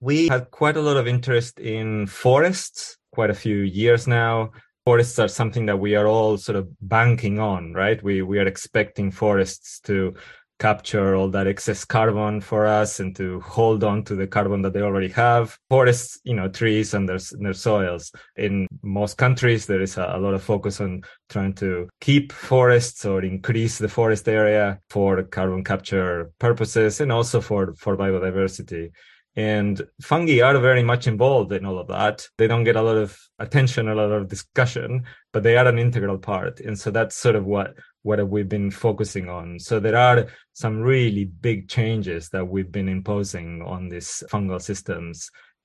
We have quite a lot of interest in forests, quite a few years now. Forests are something that we are all sort of banking on, right? We are expecting forests to capture all that excess carbon for us and to hold on to the carbon that they already have. Forests, you know, trees and their soils. In most countries, there is a lot of focus on trying to keep forests or increase the forest area for carbon capture purposes and also for biodiversity. And fungi are very much involved in all of that. They don't get a lot of attention, a lot of discussion, but they are an integral part. And so that's sort of what we've been focusing on. So there are some really big changes that we've been imposing on these fungal systems.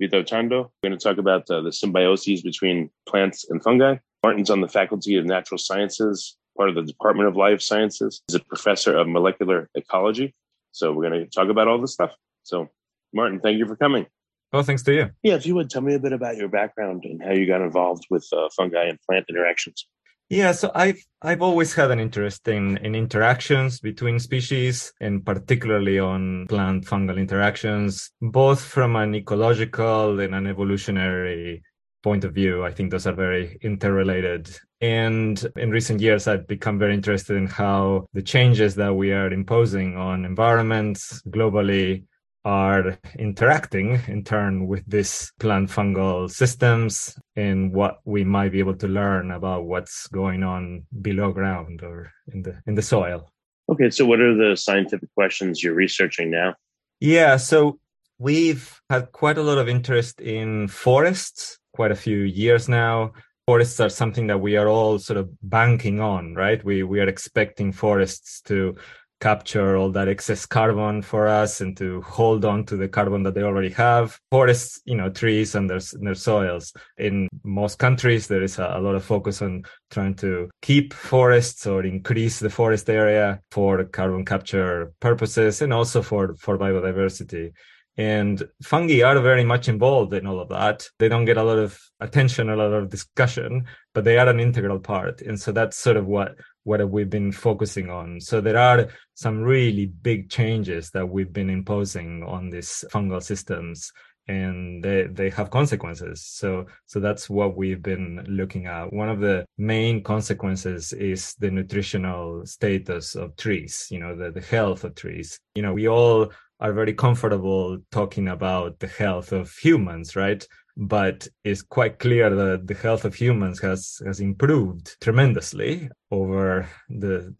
Vito Tando. We're going to talk about the symbioses between plants and fungi. Martin's on the Faculty of Natural Sciences, part of the Department of Life Sciences. He's a professor of molecular ecology. So we're going to talk about all this stuff. So Martin, thank you for coming. Oh, thanks to you. Yeah, if you would, tell me a bit about your background and how you got involved with fungi and plant interactions. Yeah, so I've always had an interest in interactions between species, and particularly on plant-fungal interactions, both from an ecological and an evolutionary point of view. I think those are very interrelated. And in recent years, I've become very interested in how the changes that we are imposing on environments globally are interacting in turn with these plant fungal systems and what we might be able to learn about what's going on below ground or in the soil. Okay, so what are the scientific questions you're researching now? Yeah, so we've had quite a lot of interest in forests, quite a few years now. Forests are something that we are all sort of banking on, right? We are expecting forests to capture all that excess carbon for us and to hold on to the carbon that they already have. Forests, you know, trees and their soils. In most countries, there is a lot of focus on trying to keep forests or increase the forest area for carbon capture purposes and also for biodiversity. And fungi are very much involved in all of that. They don't get a lot of attention, a lot of discussion, but they are an integral part. And so that's sort of what we've been focusing on. So there are some really big changes that we've been imposing on these fungal systems, and they have consequences. So that's what we've been looking at. One of the main consequences is the nutritional status of trees, you know, the health of trees. You know, we all are very comfortable talking about the health of humans, right? But it's quite clear that the health of humans has improved tremendously over the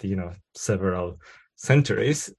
several centuries.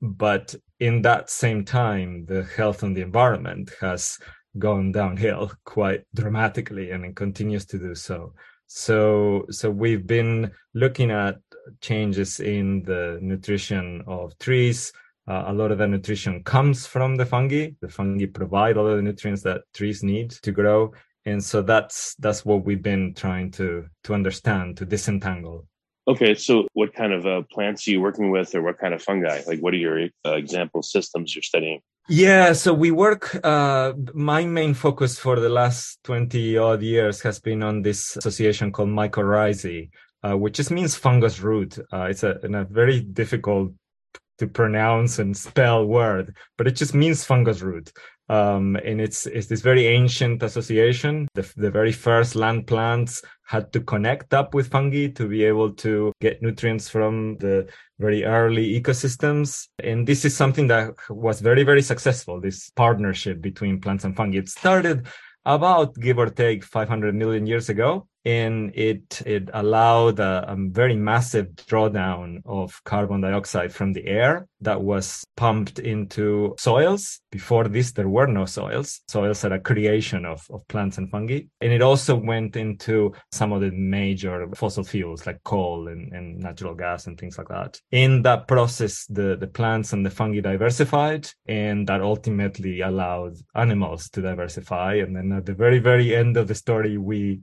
But in that same time, the health and the environment has gone downhill quite dramatically, and it continues to do so. So we've been looking at changes in the nutrition of trees. A lot of the nutrition comes from the fungi. The fungi provide a lot of the nutrients that trees need to grow. And so that's what we've been trying to understand, to disentangle. Okay, so what kind of plants are you working with, or what kind of fungi? Like, what are your example systems you're studying? Yeah, so we work, my main focus for the last 20 odd years has been on this association called Mycorrhizae, which just means fungus root. It's a very difficult to pronounce and spell word, but it just means fungus root. And it's this very ancient association. The very first land plants had to connect up with fungi to be able to get nutrients from the very early ecosystems. And this is something that was very, very successful, this partnership between plants and fungi. It started about, give or take, 500 million years ago. and it allowed a very massive drawdown of carbon dioxide from the air that was pumped into soils. Before this, there were no soils. Soils are a creation of plants and fungi. And it also went into some of the major fossil fuels like coal and natural gas and things like that. In that process, the plants and the fungi diversified, and that ultimately allowed animals to diversify. And then at the very, very end of the story, we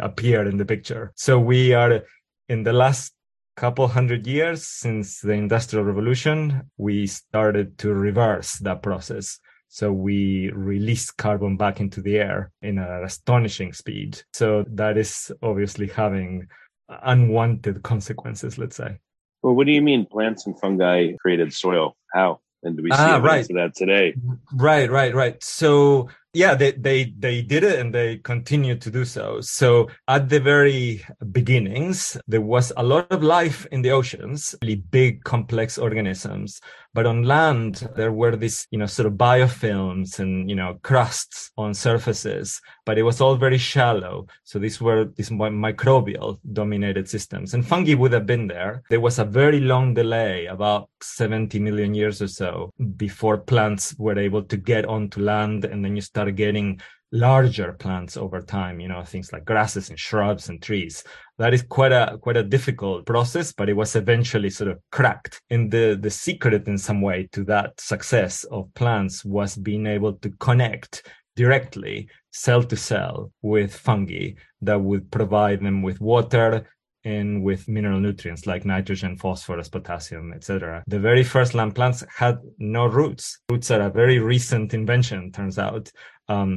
appear in the picture. So we are in the last couple hundred years since the Industrial Revolution, we started to reverse that process. So we release carbon back into the air in an astonishing speed. So that is obviously having unwanted consequences, let's say. Well, what do you mean plants and fungi created soil? How? And do we see evidence of that today? Right. So yeah, they did it and they continue to do so. So at the very beginnings, there was a lot of life in the oceans, really big, complex organisms. But on land, there were these, sort of biofilms and, crusts on surfaces, but it was all very shallow. So these were these microbial dominated systems, and fungi would have been there. There was a very long delay, about 70 million years or so, before plants were able to get onto land, and then you start getting larger plants over time, things like grasses and shrubs and trees. That is quite a difficult process, but it was eventually sort of cracked. And the secret in some way to that success of plants was being able to connect directly cell to cell with fungi that would provide them with water and with mineral nutrients like nitrogen, phosphorus, potassium, etc. The very first land plants had no roots. Roots are a very recent invention, turns out.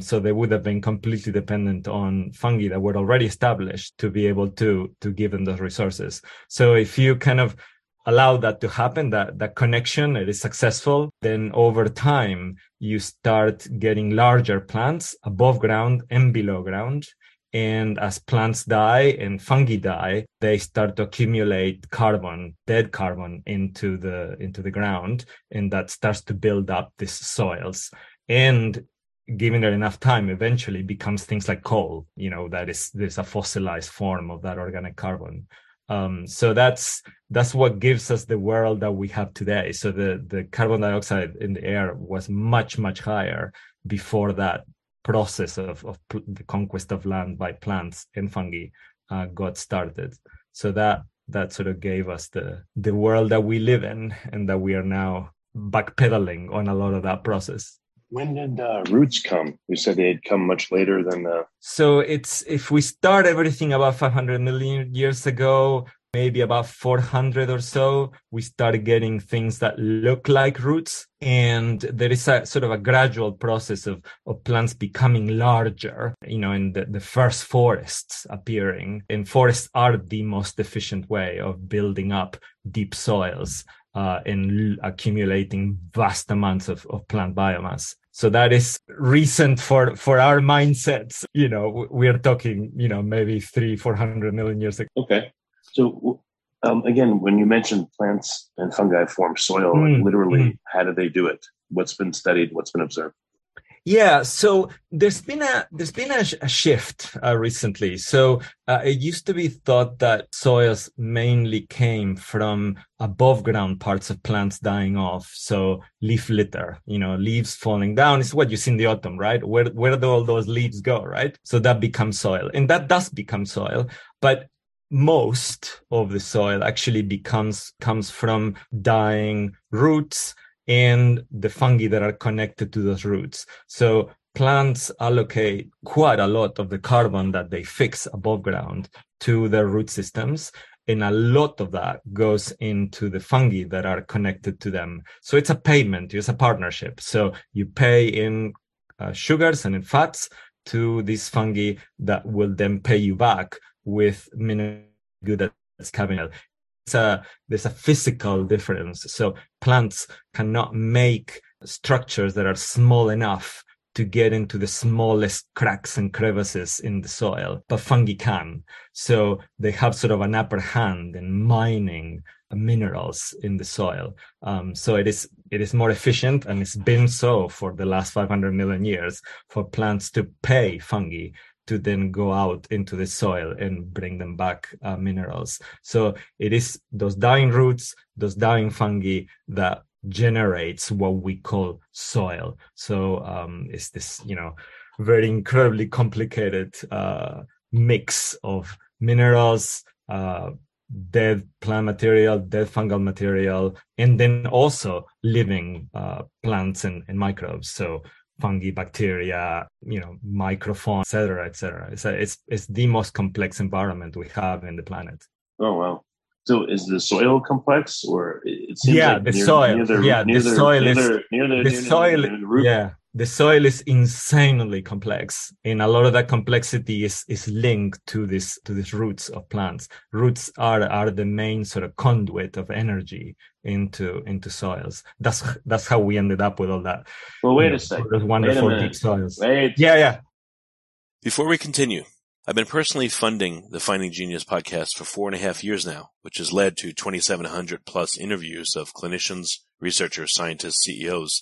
So they would have been completely dependent on fungi that were already established to be able to give them those resources. So if you kind of allow that to happen, that connection, it is successful, then over time, you start getting larger plants above ground and below ground. And as plants die and fungi die, they start to accumulate carbon, dead carbon, into the ground. And that starts to build up these soils. And given it enough time, eventually becomes things like coal, that is, there's a fossilized form of that organic carbon. So that's what gives us the world that we have today. So the carbon dioxide in the air was much, much higher before that process of the conquest of land by plants and fungi got started. So that sort of gave us the world that we live in, and that we are now backpedaling on a lot of that process. When did roots come? You said they'd come much later than the... So it's, if we start everything about 500 million years ago, maybe about 400 or so, we start getting things that look like roots. And there is a sort of a gradual process of plants becoming larger, and the first forests appearing. And forests are the most efficient way of building up deep soils and accumulating vast amounts of plant biomass. So that is recent for our mindsets. We're talking, maybe 400 million years ago. Okay. So again, when you mentioned plants and fungi form soil, like literally, how do they do it? What's been studied? What's been observed? Yeah, so there's been a shift recently. So it used to be thought that soils mainly came from above ground parts of plants dying off. So leaf litter, leaves falling down is what you see in the autumn, right? Where do all those leaves go, right? So that becomes soil, and that does become soil, but most of the soil actually comes from dying roots and the fungi that are connected to those roots. So plants allocate quite a lot of the carbon that they fix above ground to their root systems. And a lot of that goes into the fungi that are connected to them. So it's a payment, it's a partnership. So you pay in sugars and in fats to these fungi that will then pay you back with mineral good that's cabinet. There's a physical difference. So plants cannot make structures that are small enough to get into the smallest cracks and crevices in the soil, but fungi can. So they have sort of an upper hand in mining minerals in the soil. So it is more efficient, and it's been so for the last 500 million years for plants to pay fungi to then go out into the soil and bring them back minerals. So it is those dying roots, those dying fungi that generates what we call soil. So it's this, you know, very incredibly complicated mix of minerals, dead plant material, dead fungal material, and then also living plants and microbes. So fungi, bacteria, you know, microfauna, et cetera, et cetera. So it's the most complex environment we have in the planet. Oh, wow. So is the soil complex, or it seems like the soil is near the root? Yeah, the soil is insanely complex, and a lot of that complexity is linked to this to these roots of plants. Roots are the main sort of conduit of energy into soils. That's how we ended up with all that. Well, wait a second. Those wonderful deep soils. Yeah. Before we continue, I've been personally funding the Finding Genius podcast for 4.5 years now, which has led to 2,700 plus interviews of clinicians, researchers, scientists, CEOs,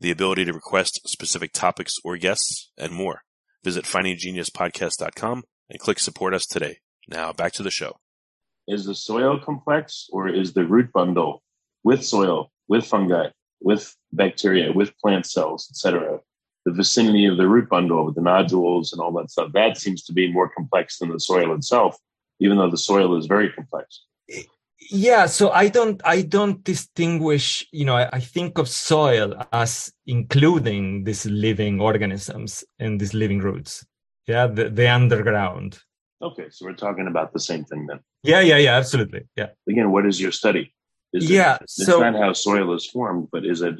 the ability to request specific topics or guests, and more. Visit FindingGeniusPodcast.com and click Support Us today. Now back to the show. Is the soil complex, or is the root bundle with soil, with fungi, with bacteria, with plant cells, etc., the vicinity of the root bundle, the nodules and all that stuff, that seems to be more complex than the soil itself, even though the soil is very complex? Yeah, so I don't distinguish, you know, I think of soil as including these living organisms and these living roots. Yeah, the underground. Okay, so we're talking about the same thing then. Yeah, absolutely. Yeah. Again, what is your study? It's not how soil is formed, but is it?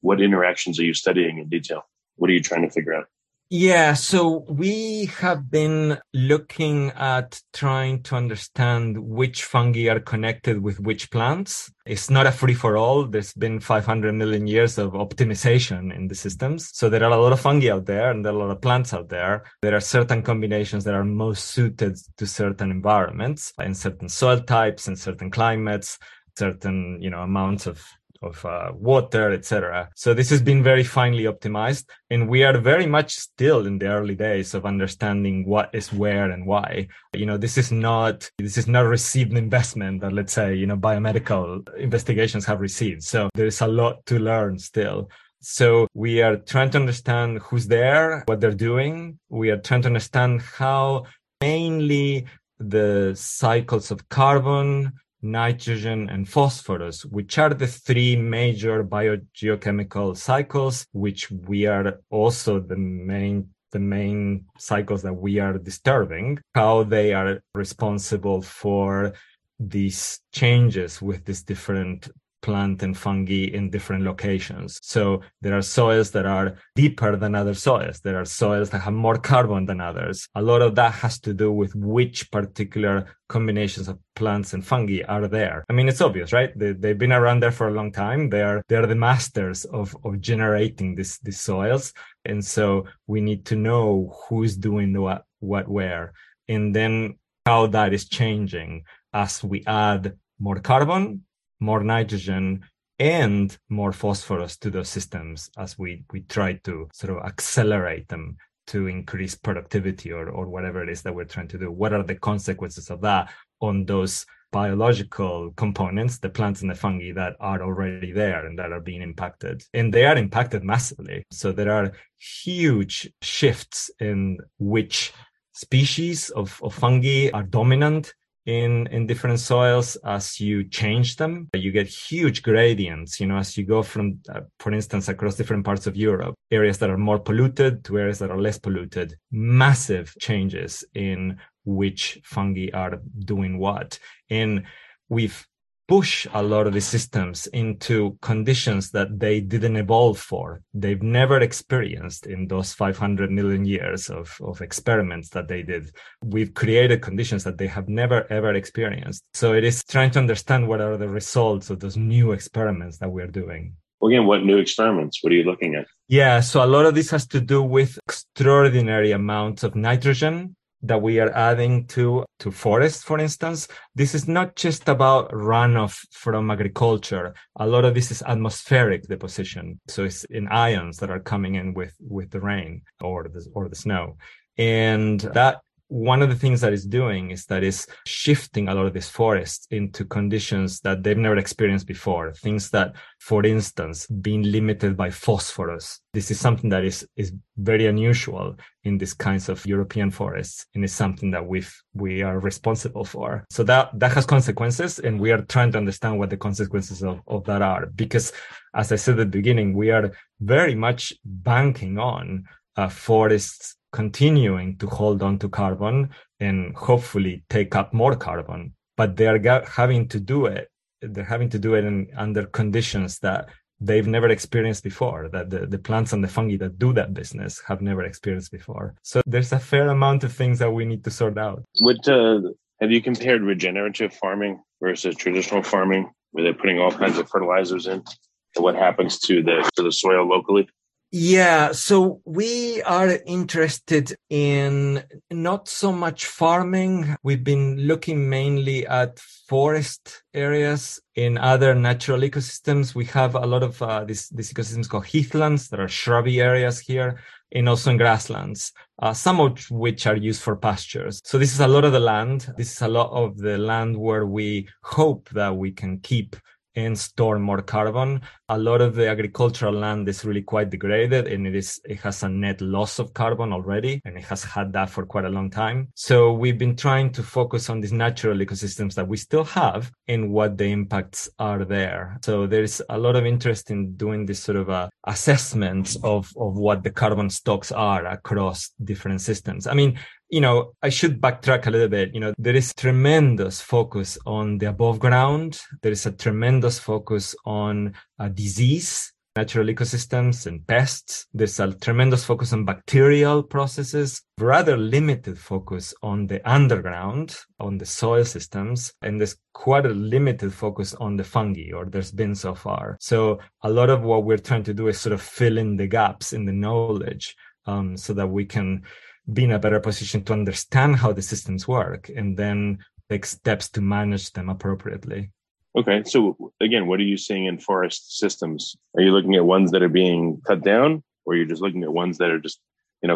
What interactions are you studying in detail? What are you trying to figure out? Yeah, so we have been looking at trying to understand which fungi are connected with which plants. It's not a free-for-all. There's been 500 million years of optimization in the systems. So there are a lot of fungi out there, and there are a lot of plants out there. There are certain combinations that are most suited to certain environments and certain soil types and certain climates, certain, you know, amounts of water, etc. So this has been very finely optimized, and we are very much still in the early days of understanding what is where and why. You know, this is not received investment that, let's say, you know, biomedical investigations have received. So there is a lot to learn still. So we are trying to understand who's there, what they're doing. We are trying to understand how mainly the cycles of carbon, nitrogen, and phosphorus, which are the 3 major biogeochemical cycles, which we are also the main cycles that we are disturbing, how they are responsible for these changes with these different plant and fungi in different locations. So there are soils that are deeper than other soils. There are soils that have more carbon than others. A lot of that has to do with which particular combinations of plants and fungi are there. I mean, it's obvious, right? They've been around there for a long time. They're the masters of generating these soils. And so we need to know who's doing what where, and then how that is changing as we add more carbon, more nitrogen, and more phosphorus to those systems as we try to sort of accelerate them to increase productivity or whatever it is that we're trying to do. What are the consequences of that on those biological components, the plants and the fungi that are already there and that are being impacted? And they are impacted massively. So there are huge shifts in which species of fungi are dominant in different soils. As you change them, you get huge gradients, you know, as you go from, for instance, across different parts of Europe, areas that are more polluted to areas that are less polluted, massive changes in which fungi are doing what. And we've push a lot of these systems into conditions that they didn't evolve for. They've never experienced in those 500 million years of experiments that they did. We've created conditions that they have never, ever experienced. So it is trying to understand what are the results of those new experiments that we're doing. Well, again, what new experiments? What are you looking at? Yeah, so a lot of this has to do with extraordinary amounts of nitrogen that we are adding to forests, for instance. This is not just about runoff from agriculture. A lot of this is atmospheric deposition. So it's in ions that are coming in with the rain or the snow. And that one of the things that it's doing is that it's shifting a lot of these forests into conditions that they've never experienced before. Things that, for instance, being limited by phosphorus. This is something that is very unusual in these kinds of European forests, and it's something that we are responsible for. So that has consequences, and we are trying to understand what the consequences of that are. Because, as I said at the beginning, we are very much banking on forests continuing to hold on to carbon and hopefully take up more carbon, but they are having to do it. They're having to do it under conditions that they've never experienced before, that the plants and the fungi that do that business have never experienced before. So there's a fair amount of things that we need to sort out. Have you compared regenerative farming versus traditional farming, where they're putting all kinds of fertilizers in, and what happens to the soil locally? Yeah, so we are interested in not so much farming. We've been looking mainly at forest areas. In other natural ecosystems, we have a lot of these ecosystems called heathlands that are shrubby areas here, and also in grasslands, some of which are used for pastures. So this is a lot of the land. This is a lot of the land where we hope that we can keep and store more carbon. A lot of the agricultural land is really quite degraded, and it has a net loss of carbon already, and it has had that for quite a long time. So we've been trying to focus on these natural ecosystems that we still have and what the impacts are there. So there's a lot of interest in doing this sort of assessments of what the carbon stocks are across different systems. I mean, I should backtrack a little bit. There is tremendous focus on the above ground. There is a tremendous focus on disease, natural ecosystems, and pests. There's a tremendous focus on bacterial processes, rather limited focus on the underground, on the soil systems, and there's quite a limited focus on the fungi, or there's been so far. So a lot of what we're trying to do is sort of fill in the gaps in the knowledge, so that we can be in a better position to understand how the systems work and then take steps to manage them appropriately. Okay. So again, what are you seeing in forest systems? Are you looking at ones that are being cut down, or you're just looking at ones that are just,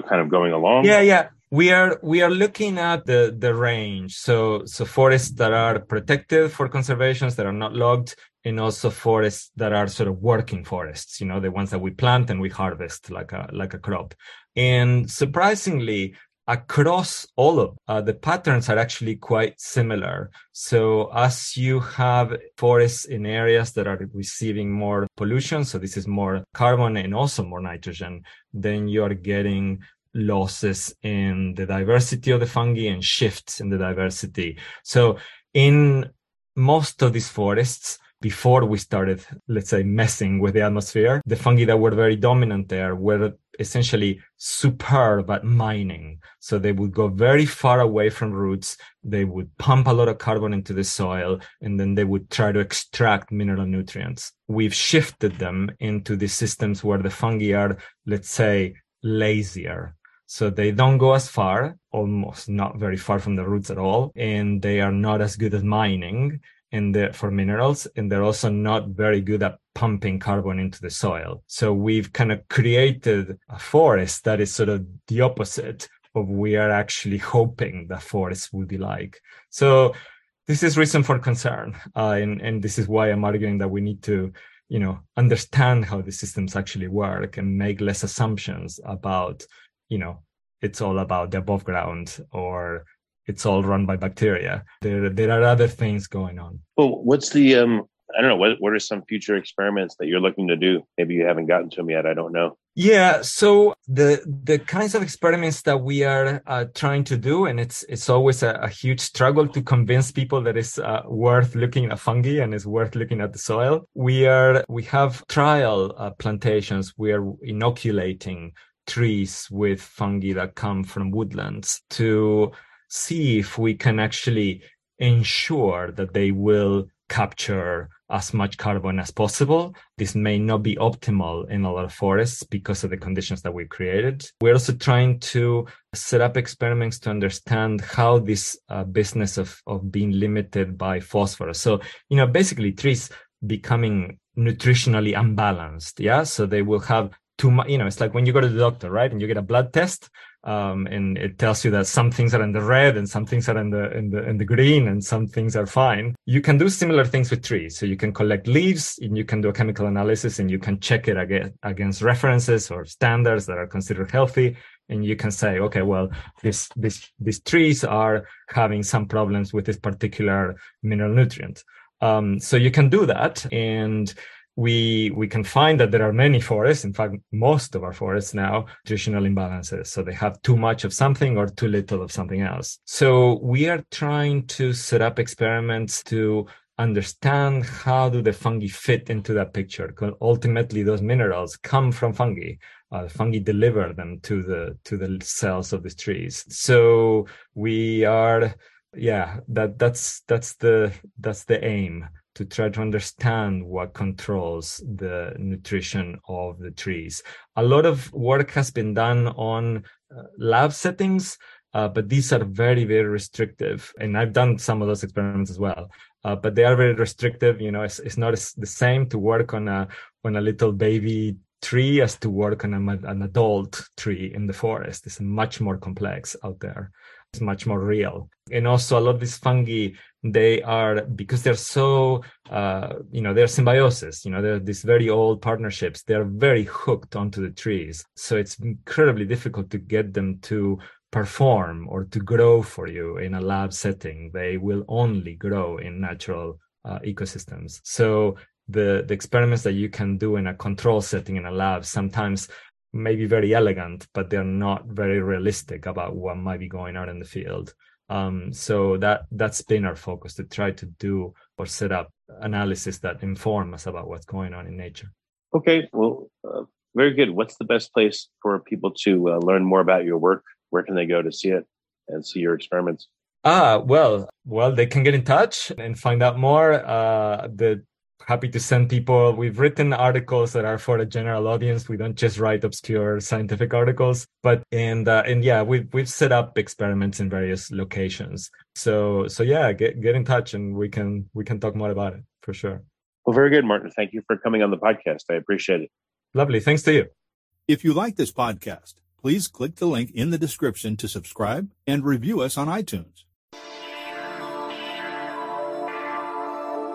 kind of going along? Yeah. We are looking at the range. So forests that are protected for conservations that are not logged, and also forests that are sort of working forests, the ones that we plant and we harvest like a crop. And surprisingly, across all of the patterns are actually quite similar. So as you have forests in areas that are receiving more pollution, so this is more carbon and also more nitrogen, then you are getting losses in the diversity of the fungi and shifts in the diversity. So in most of these forests, before we started, let's say, messing with the atmosphere, the fungi that were very dominant there were essentially superb at mining. So they would go very far away from roots. They would pump a lot of carbon into the soil, and then they would try to extract mineral nutrients. We've shifted them into these systems where the fungi are, let's say, lazier. So they don't go as far, almost not very far from the roots at all, and they are not as good at mining for minerals, and they're also not very good at pumping carbon into the soil. So we've kind of created a forest that is sort of the opposite of we are actually hoping that forests will be like. So this is reason for concern, and this is why I'm arguing that we need to, understand how the systems actually work and make less assumptions about, it's all about the above ground or it's all run by bacteria. There are other things going on. Well, what's the, what are some future experiments that you're looking to do? Maybe you haven't gotten to them yet. I don't know. Yeah, so the kinds of experiments that we are trying to do, and it's always a huge struggle to convince people that it's worth looking at fungi and it's worth looking at the soil. We have trial plantations. We are inoculating trees with fungi that come from woodlands to see if we can actually ensure that they will capture as much carbon as possible. This may not be optimal in a lot of forests because of the conditions that we created. We're also trying to set up experiments to understand how this business of being limited by phosphorus. So, you know, basically trees becoming nutritionally unbalanced. Yeah. So they will have too much, you know, it's like when you go to the doctor, right? And you get a blood test. And it tells you that some things are in the red and some things are in the green and some things are fine. You can do similar things with trees. So you can collect leaves and you can do a chemical analysis and you can check it against references or standards that are considered healthy. And you can say, okay, well, these trees are having some problems with this particular mineral nutrient. So you can do that. And we can find that there are many forests, in fact, most of our forests now, nutritional imbalances. So they have too much of something or too little of something else. So we are trying to set up experiments to understand how do the fungi fit into that picture, because ultimately those minerals come from fungi. Fungi deliver them to the cells of these trees. So we are, that's the aim, to try to understand what controls the nutrition of the trees. A lot of work has been done on lab settings, but these are very, very restrictive. And I've done some of those experiments as well, but they are very restrictive. You know, it's not the same to work on a little baby tree as to work on an adult tree in the forest. It's much more complex out there. It's much more real. And also a lot of these fungi, they are, because they're so, they're symbiosis, they're these very old partnerships. They're very hooked onto the trees. So it's incredibly difficult to get them to perform or to grow for you in a lab setting. They will only grow in natural ecosystems. So the experiments that you can do in a control setting in a lab sometimes may be very elegant, but they're not very realistic about what might be going on in the field. So that's been our focus, to try to do or set up analysis that inform us about what's going on in nature. Okay, well, very good. What's the best place for people to learn more about your work? Where can they go to see it and see your experiments? Well, they can get in touch and find out more. Happy to send people. We've written articles that are for a general audience. We don't just write obscure scientific articles, we've set up experiments in various locations. So get in touch and we can talk more about it for sure. Well, very good, Martin. Thank you for coming on the podcast. I appreciate it. Lovely. Thanks to you. If you like this podcast, please click the link in the description to subscribe and review us on iTunes.